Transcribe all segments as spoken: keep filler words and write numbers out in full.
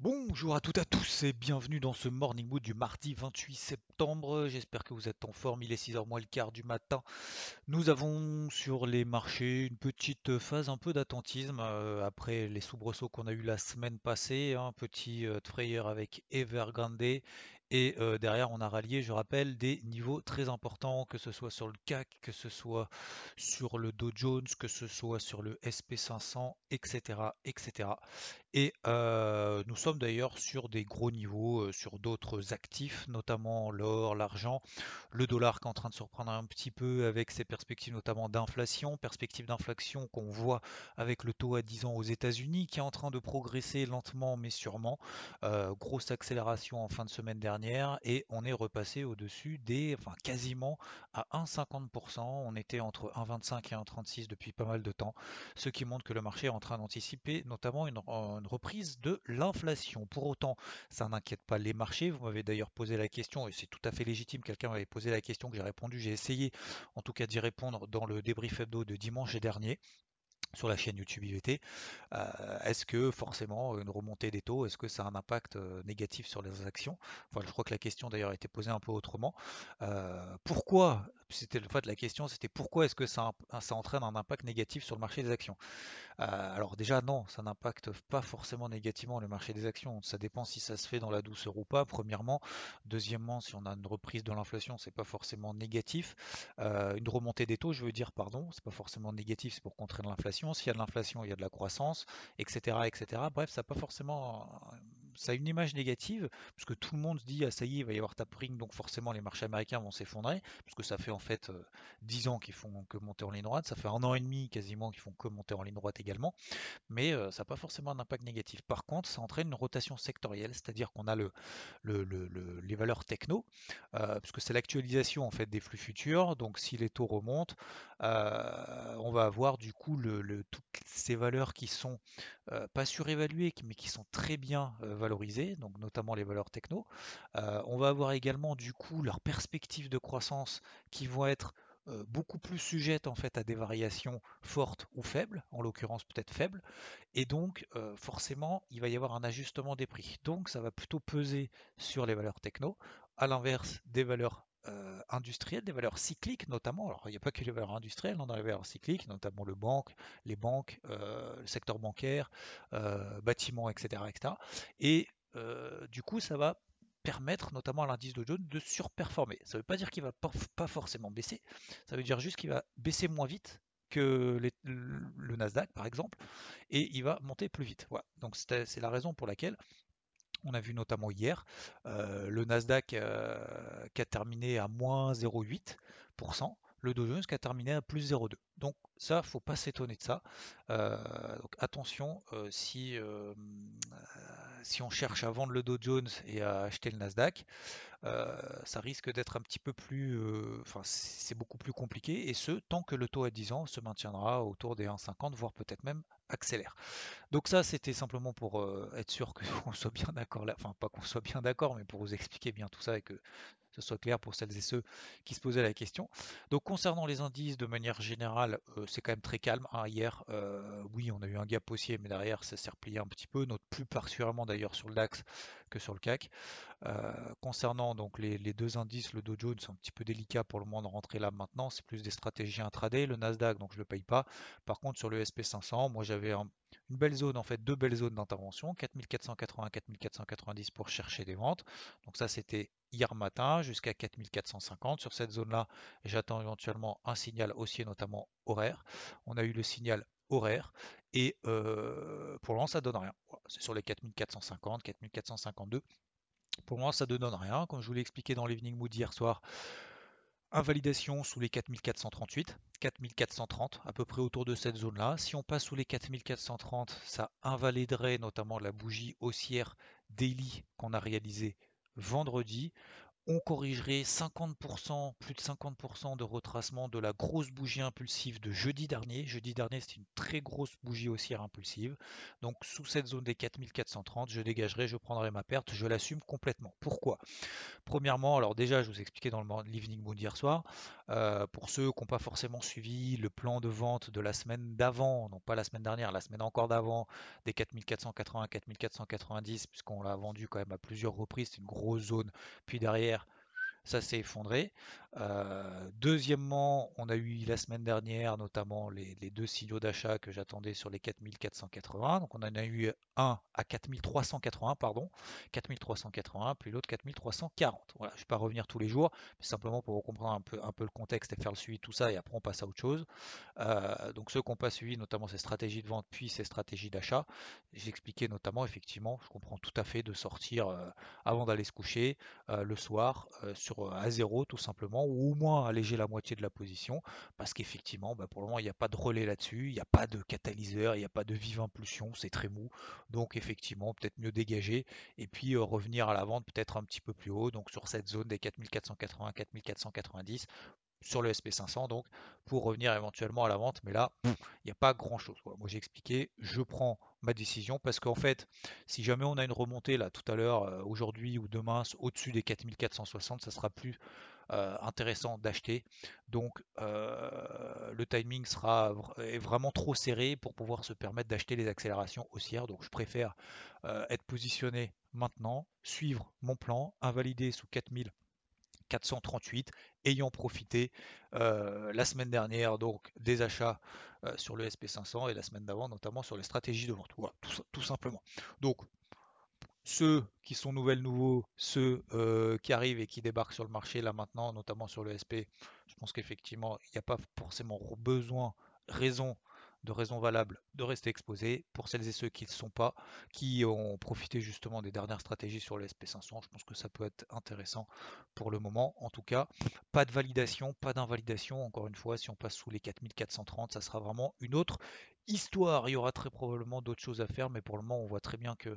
Bonjour à toutes et à tous et bienvenue dans ce Morning Mood du mardi vingt-huit septembre. J'espère que vous êtes en forme, il est six heures moins le quart du matin. Nous avons sur les marchés une petite phase un peu d'attentisme euh, après les soubresauts qu'on a eu la semaine passée. Un hein, petit euh, frayeur avec Evergrande. Et euh, derrière, on a rallié, je rappelle, des niveaux très importants, que ce soit sur le C A C, que ce soit sur le Dow Jones, que ce soit sur le S and P cinq cents, et cetera, et cetera. Et euh, nous sommes d'ailleurs sur des gros niveaux, euh, sur d'autres actifs, notamment l'or, l'argent, le dollar qui est en train de se reprendre un petit peu avec ses perspectives notamment d'inflation, perspectives d'inflation qu'on voit avec le taux à dix ans aux États-Unis qui est en train de progresser lentement mais sûrement, euh, grosse accélération en fin de semaine dernière. Et on est repassé au-dessus des, enfin quasiment à un virgule cinquante pour cent. On était entre un virgule vingt-cinq et un virgule trente-six depuis pas mal de temps, ce qui montre que le marché est en train d'anticiper notamment une, une reprise de l'inflation. Pour autant, ça n'inquiète pas les marchés. Vous m'avez d'ailleurs posé la question, et c'est tout à fait légitime, quelqu'un m'avait posé la question que j'ai répondu, j'ai essayé en tout cas d'y répondre dans le débrief hebdo de dimanche dernier sur la chaîne YouTube I V T, euh, est-ce que forcément une remontée des taux, est-ce que ça a un impact euh, négatif sur les actions? Enfin, je crois que la question d'ailleurs a été posée un peu autrement. Euh, pourquoi? C'était le fait de la question, c'était pourquoi est-ce que ça, ça entraîne un impact négatif sur le marché des actions? euh, Alors déjà non, ça n'impacte pas forcément négativement le marché des actions. Ça dépend si ça se fait dans la douceur ou pas, premièrement. Deuxièmement, si on a une reprise de l'inflation, c'est pas forcément négatif. Euh, une remontée des taux, je veux dire, pardon, c'est pas forcément négatif, c'est pour contrer l'inflation. S'il y a de l'inflation, il y a de la croissance, et cetera, et cetera. Bref, ça n'a pas forcément... ça a une image négative, parce que tout le monde se dit, ah ça y est, il va y avoir tapering, donc forcément les marchés américains vont s'effondrer, parce que ça fait en fait euh, dix ans qu'ils font que monter en ligne droite, ça fait un an et demi quasiment qu'ils font que monter en ligne droite également, mais euh, ça n'a pas forcément un impact négatif. Par contre, ça entraîne une rotation sectorielle, c'est-à-dire qu'on a le, le, le, le, les valeurs techno, euh, parce que c'est l'actualisation en fait des flux futurs, donc si les taux remontent, euh, on va avoir du coup le, le, toutes ces valeurs qui sont euh, pas surévaluées, mais qui sont très bien euh, valorisées, donc notamment les valeurs techno. Euh, on va avoir également du coup leurs perspectives de croissance qui vont être euh, beaucoup plus sujettes en fait à des variations fortes ou faibles, en l'occurrence peut-être faibles, et donc euh, forcément il va y avoir un ajustement des prix. Donc ça va plutôt peser sur les valeurs techno, à l'inverse des valeurs Euh, industrielles, des valeurs cycliques notamment. Alors il n'y a pas que les valeurs industrielles, on a les valeurs cycliques, notamment le banque, les banques, euh, le secteur bancaire, euh, bâtiments, et cetera, et cetera. Et euh, du coup, ça va permettre notamment à l'indice Dow Jones de surperformer. Ça ne veut pas dire qu'il ne va pas, pas forcément baisser, ça veut dire juste qu'il va baisser moins vite que les, le Nasdaq par exemple, et il va monter plus vite. Voilà. Donc c'est, c'est la raison pour laquelle on a vu notamment hier euh, le Nasdaq euh, qui a terminé à moins zéro virgule huit pour cent, le Dow Jones qui a terminé à plus zéro virgule deux pour cent. Donc ça, faut pas s'étonner de ça. Euh, donc attention, euh, si, euh, si on cherche à vendre le Dow Jones et à acheter le Nasdaq, euh, ça risque d'être un petit peu plus... Enfin, euh, c'est beaucoup plus compliqué, et ce, tant que le taux à dix ans se maintiendra autour des un virgule cinquante, voire peut-être même accélère. Donc ça, c'était simplement pour euh, être sûr qu'on soit bien d'accord là, enfin pas qu'on soit bien d'accord, mais pour vous expliquer bien tout ça et que ce soit clair pour celles et ceux qui se posaient la question. Donc concernant les indices, de manière générale, euh, c'est quand même très calme. Hein, hier, euh, oui, on a eu un gap haussier, mais derrière, ça s'est replié un petit peu, notre plus particulièrement d'ailleurs sur le DAX que sur le C A C. Euh, concernant donc les, les deux indices, le Dow Jones, c'est un petit peu délicat pour le moment de rentrer là maintenant, c'est plus des stratégies intraday. Le Nasdaq, donc je le paye pas. Par contre, sur le S and P cinq cents, moi j'avais un, une belle zone, en fait deux belles zones d'intervention, quatre mille quatre cent quatre-vingts quatre mille quatre cent quatre-vingt-dix pour chercher des ventes. Donc ça c'était hier matin jusqu'à quatre mille quatre cent cinquante. Sur cette zone là, j'attends éventuellement un signal haussier, notamment horaire. On a eu le signal horaire et euh, pour le moment ça donne rien. C'est sur les quatre mille quatre cent cinquante, quatre mille quatre cent cinquante-deux. Pour moi, ça ne donne rien. Comme je vous l'ai expliqué dans l'Evening Mood hier soir, Invalidation sous les quatre mille quatre cent trente-huit, quatre mille quatre cent trente, à peu près autour de cette zone-là. Si on passe sous les quatre mille quatre cent trente, ça invaliderait notamment la bougie haussière daily qu'on a réalisée vendredi. On corrigerait cinquante pour cent, plus de cinquante pour cent de retracement de la grosse bougie impulsive de jeudi dernier. Jeudi dernier, c'est une très grosse bougie haussière impulsive. Donc, sous cette zone des quatre mille quatre cent trente, je dégagerai, je prendrai ma perte, je l'assume complètement. Pourquoi? Premièrement, alors déjà, je vous expliquais dans l'Evening Mood hier soir, euh, pour ceux qui n'ont pas forcément suivi le plan de vente de la semaine d'avant, non pas la semaine dernière, la semaine encore d'avant, des quatre mille quatre cent quatre-vingts, quatre mille quatre cent quatre-vingt-dix, puisqu'on l'a vendu quand même à plusieurs reprises, c'est une grosse zone, puis derrière, ça s'est effondré. Euh, deuxièmement, on a eu la semaine dernière notamment les, les deux signaux d'achat que j'attendais sur les quatre mille quatre cent quatre-vingts. Donc on en a eu un à quatre mille trois cent quatre-vingts, pardon, quatre mille trois cent quatre-vingts, puis l'autre quatre mille trois cent quarante. Voilà, je ne vais pas revenir tous les jours, mais simplement pour vous comprendre un peu, un peu le contexte et faire le suivi de tout ça, et après on passe à autre chose. Euh, donc ceux qui n'ont pas suivi notamment ces stratégies de vente, puis ces stratégies d'achat, j'expliquais notamment, effectivement, je comprends tout à fait de sortir euh, avant d'aller se coucher euh, le soir euh, sur, euh, à zéro tout simplement, ou au moins alléger la moitié de la position, parce qu'effectivement, bah pour le moment, il n'y a pas de relais là-dessus, il n'y a pas de catalyseur, il n'y a pas de vive impulsion, c'est très mou. Donc effectivement, peut-être mieux dégager et puis euh, revenir à la vente peut-être un petit peu plus haut, donc sur cette zone des quatre mille quatre cent quatre-vingts, quatre mille quatre cent quatre-vingt-dix, sur le S and P cinq cents, donc pour revenir éventuellement à la vente. Mais là, il n'y a pas grand-chose. Voilà, moi j'ai expliqué, je prends ma décision, parce qu'en fait, si jamais on a une remontée là tout à l'heure, euh, aujourd'hui ou demain, au-dessus des quatre mille quatre cent soixante, ça sera plus Euh, intéressant d'acheter, donc euh, le timing sera est vraiment trop serré pour pouvoir se permettre d'acheter les accélérations haussières. Donc je préfère euh, être positionné maintenant, suivre mon plan, invalider sous quatre mille quatre cent trente-huit, ayant profité euh, la semaine dernière donc des achats euh, sur le S and P cinq cents et la semaine d'avant notamment sur les stratégies de vente. Voilà, tout, tout simplement. Donc ceux qui sont nouvelles, nouveaux, ceux euh, qui arrivent et qui débarquent sur le marché là maintenant, notamment sur le S P, je pense qu'effectivement, il n'y a pas forcément besoin, raison, de raison valable de rester exposé. Pour celles et ceux qui ne le sont pas, qui ont profité justement des dernières stratégies sur le S and P cinq cents, je pense que ça peut être intéressant pour le moment. En tout cas, pas de validation, pas d'invalidation. Encore une fois, si on passe sous les quatre mille quatre cent trente, ça sera vraiment une autre histoire, il y aura très probablement d'autres choses à faire, mais pour le moment on voit très bien que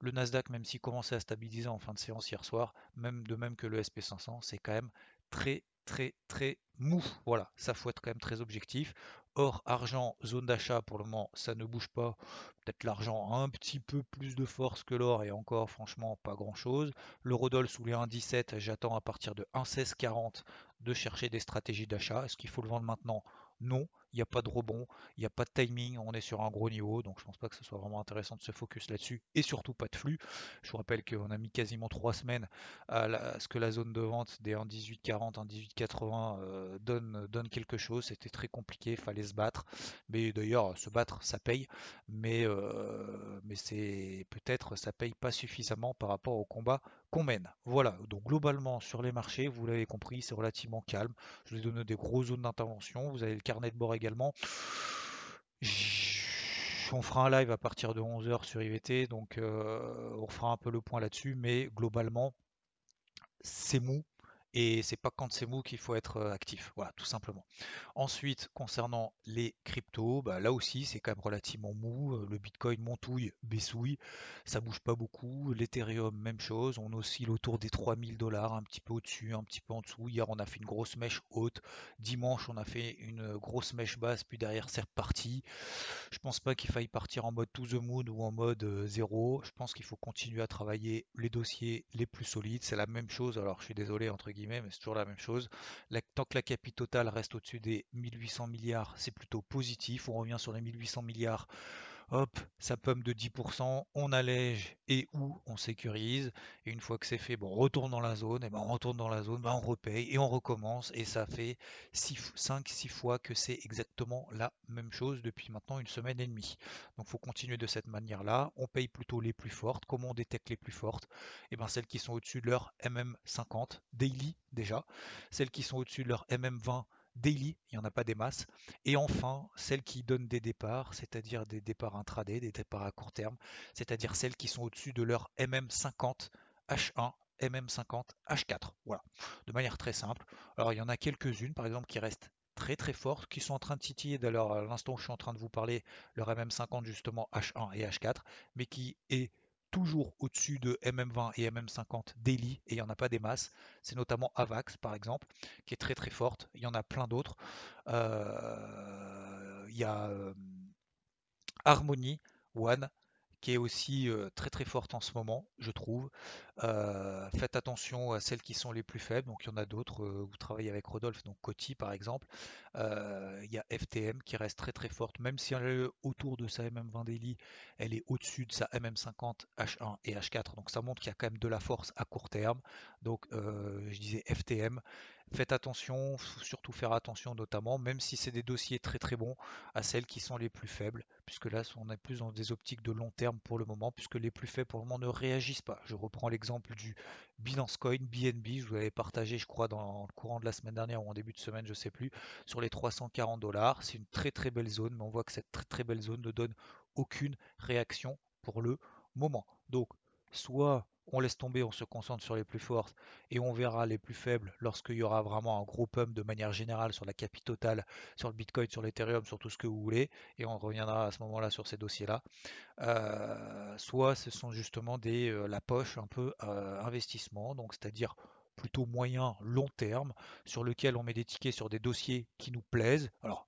le Nasdaq, même s'il commençait à stabiliser en fin de séance hier soir, même de même que le S and P cinq cents, c'est quand même très très très mou. Voilà, ça faut être quand même très objectif. Or argent, zone d'achat, pour le moment ça ne bouge pas, peut-être l'argent a un petit peu plus de force que l'or, et encore franchement pas grand chose. L'eurodoll sous les un virgule dix-sept, j'attends à partir de un virgule seize quarante de chercher des stratégies d'achat. Est-ce qu'il faut le vendre maintenant? Non, il n'y a pas de rebond, il n'y a pas de timing, on est sur un gros niveau, donc je pense pas que ce soit vraiment intéressant de se focus là-dessus, et surtout pas de flux. Je vous rappelle qu'on a mis quasiment trois semaines à, la, à ce que la zone de vente des un virgule dix-huit quarante, un virgule dix-huit quatre-vingts euh, donne, donne quelque chose, c'était très compliqué, il fallait se battre, mais d'ailleurs se battre ça paye, mais, euh, mais c'est peut-être ça paye pas suffisamment par rapport au combat qu'on mène. Voilà, donc globalement sur les marchés, vous l'avez compris, c'est relativement calme, je vous ai donné des grosses zones d'intervention, vous avez le carnet de bord également. On fera un live à partir de onze heures sur I V T, donc euh, on fera un peu le point là-dessus, mais globalement c'est mou. Et c'est pas quand c'est mou qu'il faut être actif, voilà, tout simplement. Ensuite, concernant les cryptos, bah là aussi c'est quand même relativement mou. Le Bitcoin montouille, baissouille, ça bouge pas beaucoup. L'Ethereum, même chose, on oscille autour des trois mille dollars, un petit peu au-dessus, un petit peu en dessous. Hier on a fait une grosse mèche haute, dimanche on a fait une grosse mèche basse, puis derrière c'est reparti. Je pense pas qu'il faille partir en mode to the moon ou en mode zéro. Je pense qu'il faut continuer à travailler les dossiers les plus solides. C'est la même chose, alors je suis désolé entre guillemets, mais c'est toujours la même chose. La, tant que la cap totale reste au-dessus des mille huit cents milliards, c'est plutôt positif. On revient sur les mille huit cents milliards, hop, ça pomme de dix pour cent, on allège et où on sécurise. Et une fois que c'est fait, bon, on retourne dans la zone, et ben on retourne dans la zone, ben on repaye et on recommence. Et ça fait cinq six fois que c'est exactement la même chose depuis maintenant une semaine et demie. Donc il faut continuer de cette manière-là. On paye plutôt les plus fortes. Comment on détecte les plus fortes? Et ben celles qui sont au-dessus de leur M M cinquante, daily déjà. Celles qui sont au-dessus de leur M M vingt, daily, il n'y en a pas des masses. Et enfin, celles qui donnent des départs, c'est-à-dire des départs intraday, des départs à court terme, c'est-à-dire celles qui sont au-dessus de leur M M cinquante H un M M cinquante H quatre. Voilà, de manière très simple. Alors il y en a quelques-unes par exemple qui restent très très fortes, qui sont en train de titiller dès à l'instant où je suis en train de vous parler leur M M cinquante justement H un et H quatre, mais qui est toujours au-dessus de M M vingt et M M cinquante daily, et il n'y en a pas des masses. C'est notamment Avax par exemple, qui est très très forte. Il y en a plein d'autres. Euh, il y a Harmony One, qui est aussi euh, très très forte en ce moment, je trouve. Euh, faites attention à celles qui sont les plus faibles. Donc il y en a d'autres. Euh, vous travaillez avec Rodolphe, donc Coty par exemple. Euh, il y a F T M qui reste très très forte, même si elle est autour de sa M M vingt daily, elle est au-dessus de sa M M cinquante H un et H quatre. Donc ça montre qu'il y a quand même de la force à court terme. Donc euh, je disais F T M. Faites attention, faut surtout faire attention notamment, même si c'est des dossiers très très bons, à celles qui sont les plus faibles, puisque là on est plus dans des optiques de long terme pour le moment, puisque les plus faibles pour le moment ne réagissent pas. Je reprends l'exemple du Binance Coin, B N B, je vous l'avais partagé je crois dans le courant de la semaine dernière ou en début de semaine, je sais plus, sur les trois cent quarante dollars. C'est une très très belle zone, mais on voit que cette très très belle zone ne donne aucune réaction pour le moment. Donc soit on laisse tomber, on se concentre sur les plus fortes et on verra les plus faibles lorsqu'il y aura vraiment un gros pump de manière générale sur la capi totale, sur le Bitcoin, sur l'Ethereum, sur tout ce que vous voulez, et on reviendra à ce moment-là sur ces dossiers-là. Euh, soit ce sont justement des euh, la poche un peu euh, investissement, donc c'est-à-dire plutôt moyen, long terme, sur lequel on met des tickets sur des dossiers qui nous plaisent. Alors,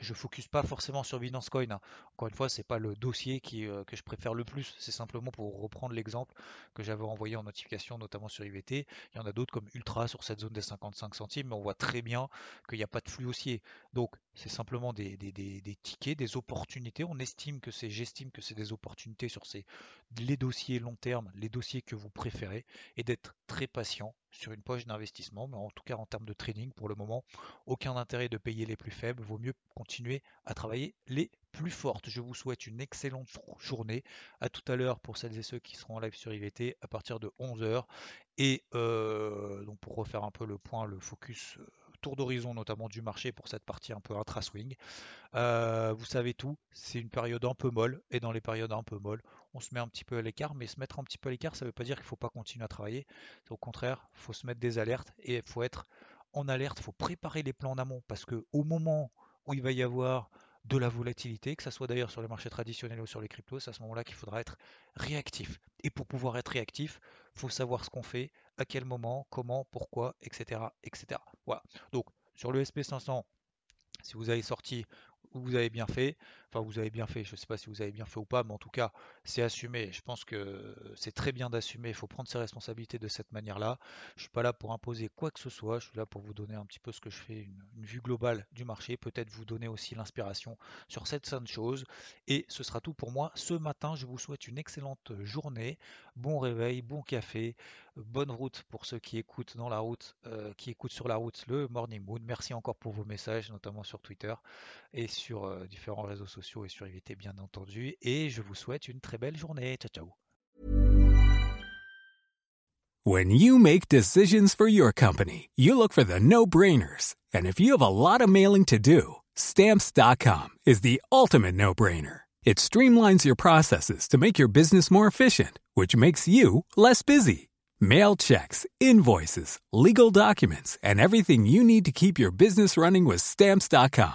je ne focus pas forcément sur Binance Coin, hein. Encore une fois, c'est pas le dossier qui, euh, que je préfère le plus, c'est simplement pour reprendre l'exemple que j'avais envoyé en notification, notamment sur I V T. Il y en a d'autres comme Ultra sur cette zone des cinquante-cinq centimes, mais on voit très bien qu'il n'y a pas de flux haussier. Donc c'est simplement des, des, des, des tickets, des opportunités. On estime que c'est, j'estime que c'est des opportunités sur ces, les dossiers long terme, les dossiers que vous préférez, et d'être très patient sur une poche d'investissement, mais en tout cas en termes de trading, pour le moment, aucun intérêt de payer les plus faibles, vaut mieux continuer à travailler les plus fortes. Je vous souhaite une excellente journée, à tout à l'heure pour celles et ceux qui seront en live sur I V T à partir de onze heures, et euh, donc pour refaire un peu le point, le focus, tour d'horizon notamment du marché pour cette partie un peu intra-swing. Euh, vous savez tout, c'est une période un peu molle, et dans les périodes un peu molles, on se met un petit peu à l'écart, mais se mettre un petit peu à l'écart, ça ne veut pas dire qu'il ne faut pas continuer à travailler. Au contraire, il faut se mettre des alertes, et il faut être en alerte, il faut préparer les plans en amont, parce qu'au moment où il va y avoir de la volatilité, que ce soit d'ailleurs sur les marchés traditionnels ou sur les cryptos, c'est à ce moment-là qu'il faudra être réactif. Et pour pouvoir être réactif, il faut savoir ce qu'on fait, à quel moment, comment, pourquoi, et cetera et cetera. Voilà. Donc, sur le S and P cinq cents, si vous avez sorti, vous avez bien fait. Enfin, vous avez bien fait, je ne sais pas si vous avez bien fait ou pas, mais en tout cas, c'est assumé. Je pense que c'est très bien d'assumer. Il faut prendre ses responsabilités de cette manière-là. Je ne suis pas là pour imposer quoi que ce soit. Je suis là pour vous donner un petit peu ce que je fais, une, une vue globale du marché. Peut-être vous donner aussi l'inspiration sur cette sainte chose. Et ce sera tout pour moi ce matin. Je vous souhaite une excellente journée. Bon réveil, bon café, bonne route pour ceux qui écoutent dans la route, euh, qui écoutent sur la route le Morning Moon. Merci encore pour vos messages, notamment sur Twitter et sur euh, différents réseaux sociaux. Et sur I V T bien entendu, et je vous souhaite une très belle journée. Ciao, ciao. When you make decisions for your company, you look for the no-brainers. And if you have a lot of mailing to do, stamps dot com is the ultimate no-brainer. It streamlines your processes to make your business more efficient, which makes you less busy. Mail checks, invoices, legal documents, and everything you need to keep your business running with stamps dot com.